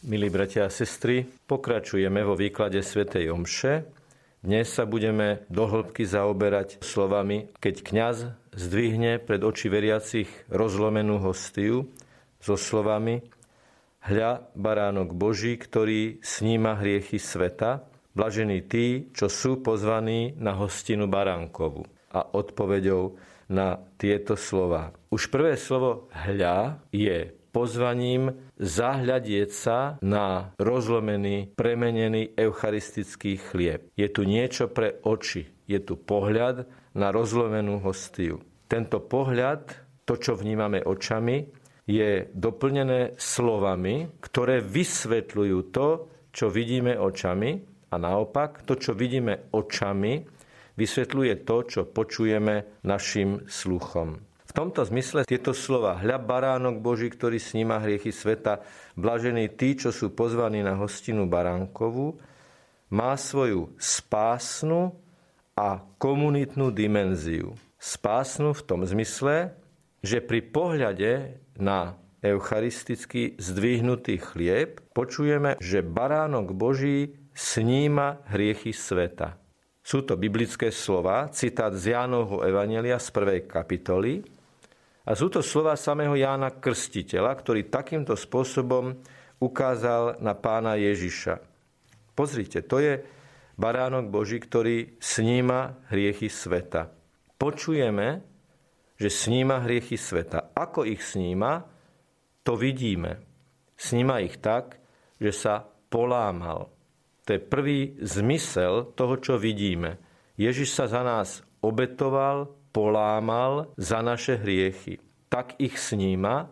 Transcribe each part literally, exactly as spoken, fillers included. Milí bratia a sestry, pokračujeme vo výklade svätej omše. Dnes sa budeme dohlbky zaoberať slovami, keď kňaz zdvihne pred oči veriacich rozlomenú hostiu so slovami: Hľa, baránok Boží, ktorý sníma hriechy sveta, blažení tí, čo sú pozvaní na hostinu baránkovu. A odpoveďou na tieto slová. Už prvé slovo hľa je pozvaním zahľadieť sa na rozlomený, premenený eucharistický chlieb. Je tu niečo pre oči, je tu pohľad na rozlomenú hostiu. Tento pohľad, to čo vnímame očami, je doplnené slovami, ktoré vysvetľujú to, čo vidíme očami, a naopak to, čo vidíme očami, vysvetľuje to, čo počujeme našim sluchom. V tomto zmysle tieto slova hľa baránok Boží, ktorý sníma hriechy sveta, blažení tí, čo sú pozvaní na hostinu baránkovú, má svoju spásnu a komunitnú dimenziu. Spásnu v tom zmysle, že pri pohľade na eucharisticky zdvihnutý chlieb počujeme, že baránok Boží sníma hriechy sveta. Sú to biblické slova, citát z Jánovho evanjelia z prvej kapitoly. A sú to slova samého Jána Krstiteľa, ktorý takýmto spôsobom ukázal na pána Ježiša. Pozrite, to je baránok Boží, ktorý sníma hriechy sveta. Počujeme, že sníma hriechy sveta. Ako ich sníma, to vidíme. Sníma ich tak, že sa polámal. To je prvý zmysel toho, čo vidíme. Ježiš sa za nás obetoval, polámal za naše hriechy. Tak ich sníma,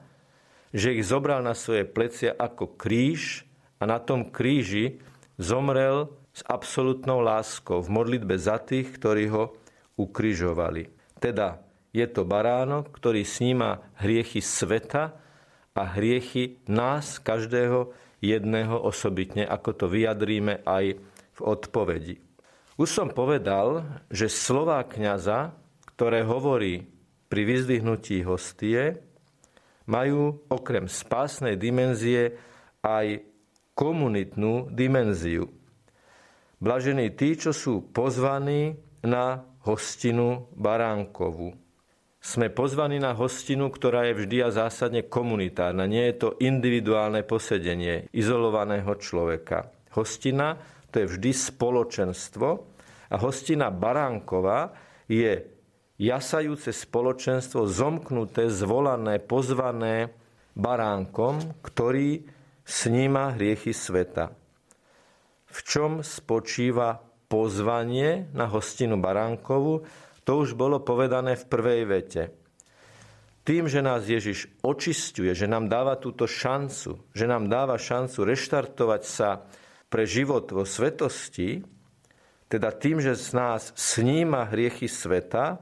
že ich zobral na svoje plecia ako kríž a na tom kríži zomrel s absolútnou láskou v modlitbe za tých, ktorí ho ukrižovali. Teda je to baránok, ktorý sníma hriechy sveta a hriechy nás, každého jedného osobitne, ako to vyjadríme aj v odpovedi. Už som povedal, že slová kňaza, ktoré hovorí pri vyzdvihnutí hostie, majú okrem spásnej dimenzie aj komunitnú dimenziu. Blažení tí, čo sú pozvaní na hostinu baránkovú. Sme pozvaní na hostinu, ktorá je vždy a zásadne komunitárna. Nie je to individuálne posedenie izolovaného človeka. Hostina, to je vždy spoločenstvo, a hostina baránková je jasajúce spoločenstvo, zomknuté, zvolané, pozvané baránkom, ktorý sníma hriechy sveta. V čom spočíva pozvanie na hostinu baránkovú, to už bolo povedané v prvej vete. Tým, že nás Ježiš očisťuje, že nám dáva túto šancu, že nám dáva šancu reštartovať sa pre život vo svetosti, teda tým, že z nás sníma hriechy sveta,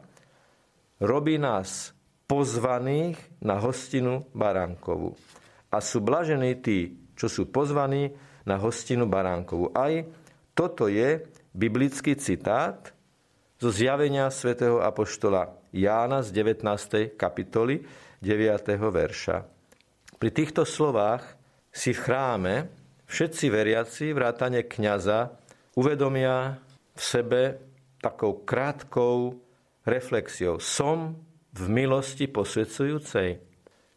robí nás pozvaných na hostinu baránkovú. A sú blažení tí, čo sú pozvaní na hostinu baránkovú. Aj toto je biblický citát zo zjavenia svätého apoštola Jána z devätnástej kapitoly deviateho verša. Pri týchto slovách si v chráme všetci veriaci, vrátane kňaza, uvedomia v sebe takou krátkou reflexiou. Som v milosti posvedzujúcej.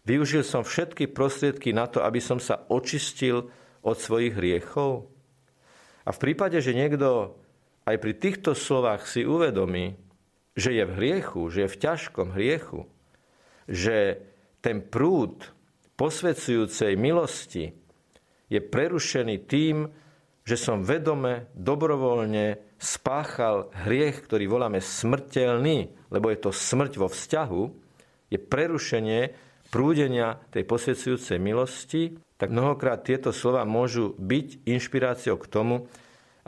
Využil som všetky prostriedky na to, aby som sa očistil od svojich hriechov. A v prípade, že niekto aj pri týchto slovách si uvedomí, že je v hriechu, že je v ťažkom hriechu, že ten prúd posvedzujúcej milosti je prerušený tým, že som vedome, dobrovoľne spáchal hriech, ktorý voláme smrteľný, lebo je to smrť vo vzťahu, je prerušenie prúdenia tej posvedzujúcej milosti, tak mnohokrát tieto slova môžu byť inšpiráciou k tomu,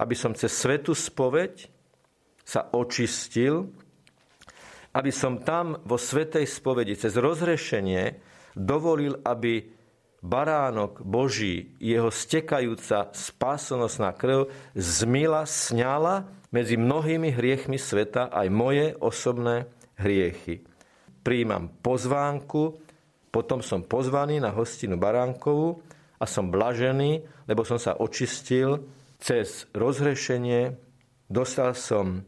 aby som cez svätú spoveď sa očistil, aby som tam vo svätej spovedi cez rozhrešenie dovolil, aby baránok Boží, jeho stekajúca spásonosná krv zmila, sňala medzi mnohými hriechmi sveta aj moje osobné hriechy. Prijímam pozvánku, potom som pozvaný na hostinu baránkovú a som blažený, lebo som sa očistil cez rozhrešenie, dostal som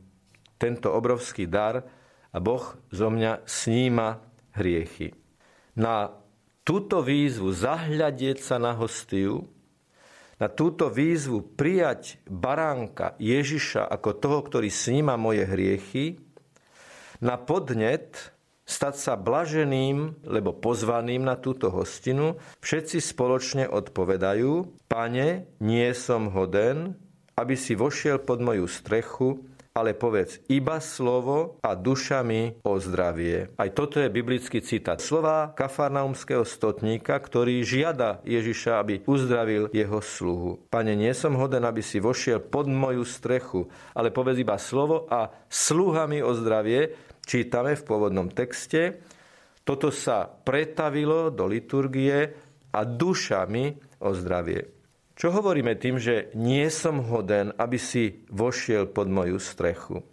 tento obrovský dar a Boh zo mňa sníma hriechy. Na túto výzvu zahľadieť sa na hostiu, na túto výzvu prijať baránka Ježiša ako toho, ktorý sníma moje hriechy, na podnet stať sa blaženým, lebo pozvaným na túto hostinu, všetci spoločne odpovedajú: Pane, nie som hoden, aby si vošiel pod moju strechu, ale povedz iba slovo a duša mi ozdravie. Aj toto je biblický citát. Slová kafarnaumského stotníka, ktorý žiada Ježiša, aby uzdravil jeho sluhu. Pane, nie som hoden, aby si vošiel pod moju strechu, ale povedz iba slovo a sluha mi ozdravie. Čítame v pôvodnom texte, toto sa pretavilo do liturgie a duša mi ozdravie. Čo hovoríme tým, že nie som hoden, aby si vošiel pod moju strechu?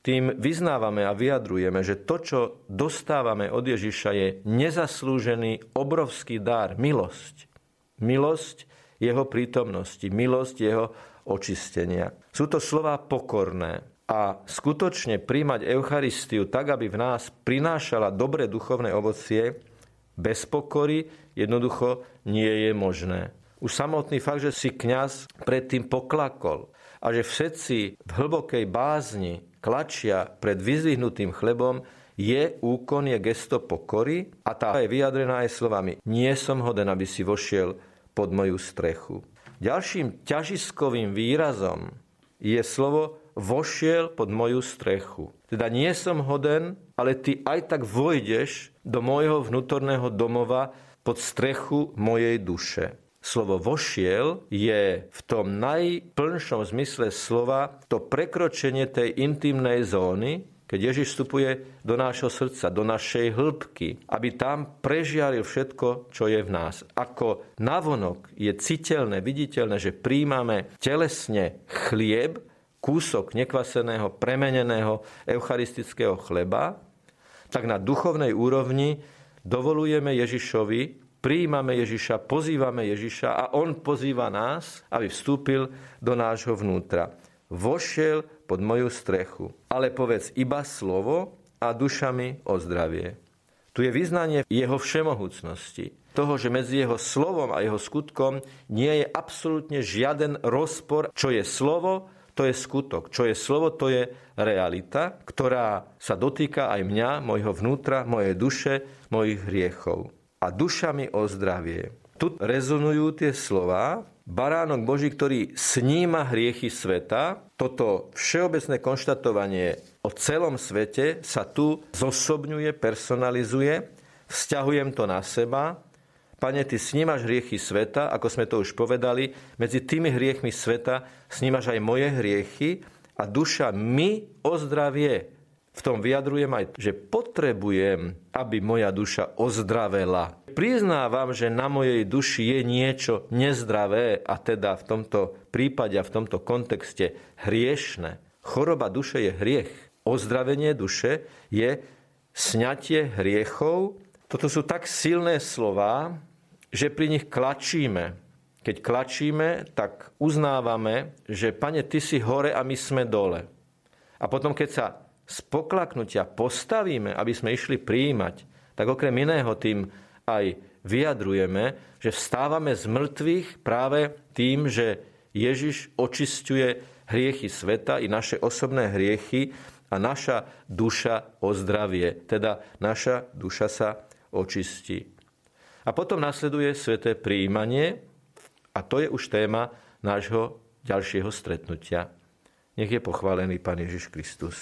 Tým vyznávame a vyjadrujeme, že to, čo dostávame od Ježiša, je nezaslúžený obrovský dar, milosť. Milosť jeho prítomnosti, milosť jeho očistenia. Sú to slová pokorné. A skutočne príjmať Eucharistiu tak, aby v nás prinášala dobré duchovné ovocie, bez pokory jednoducho nie je možné. Už samotný fakt, že si kňaz predtým poklakol a že všetci v hlbokej bázni klačia pred vyzvihnutým chlebom, je úkon, je gesto pokory a tá je vyjadrená aj slovami: Nie som hoden, aby si vošiel pod moju strechu. Ďalším ťažiskovým výrazom je slovo vošiel pod moju strechu. Teda nie som hoden, ale ty aj tak vojdeš do môjho vnútorného domova pod strechu mojej duše. Slovo vošiel je v tom najplnšom zmysle slova to prekročenie tej intimnej zóny, keď Ježiš vstupuje do nášho srdca, do našej hĺbky, aby tam prežiaril všetko, čo je v nás. Ako navonok je citeľné, viditeľné, že príjmame telesne chlieb, kúsok nekvaseného, premeneného eucharistického chleba, tak na duchovnej úrovni dovolujeme Ježišovi, prijímame Ježiša, pozývame Ježiša a on pozýva nás, aby vstúpil do nášho vnútra. Vošiel pod moju strechu, ale povedz iba slovo a duša mi ozdravie. Tu je vyznanie jeho všemohúcnosti, toho, že medzi jeho slovom a jeho skutkom nie je absolútne žiaden rozpor, čo je slovo, to je skutok. Čo je slovo, to je realita, ktorá sa dotýka aj mňa, mojho vnútra, mojej duše, mojich hriechov. A duša mi ozdravie. Tu rezonujú tie slova: Baránok Boží, ktorý sníma hriechy sveta. Toto všeobecné konštatovanie o celom svete sa tu zosobňuje, personalizuje. Vzťahujem to na seba. Pane, ty snímaš hriechy sveta, ako sme to už povedali, medzi tými hriechmi sveta snímaš aj moje hriechy a duša mi ozdravie. V tom vyjadrujem aj, že potrebujem, aby moja duša ozdravela. Priznávam, že na mojej duši je niečo nezdravé a teda v tomto prípade a v tomto kontexte hriešne. Choroba duše je hriech. Ozdravenie duše je sňatie hriechov. Toto sú tak silné slová, že pri nich klačíme. Keď klačíme, tak uznávame, že Pane, ty si hore a my sme dole. A potom, keď sa z poklaknutia postavíme, aby sme išli prijímať, tak okrem iného tým aj vyjadrujeme, že vstávame z mŕtvych práve tým, že Ježiš očisťuje hriechy sveta i naše osobné hriechy a naša duša ozdravie. Teda naša duša sa očistí. A potom nasleduje sväté prijímanie a to je už téma nášho ďalšieho stretnutia. Nech je pochválený Pán Ježiš Kristus.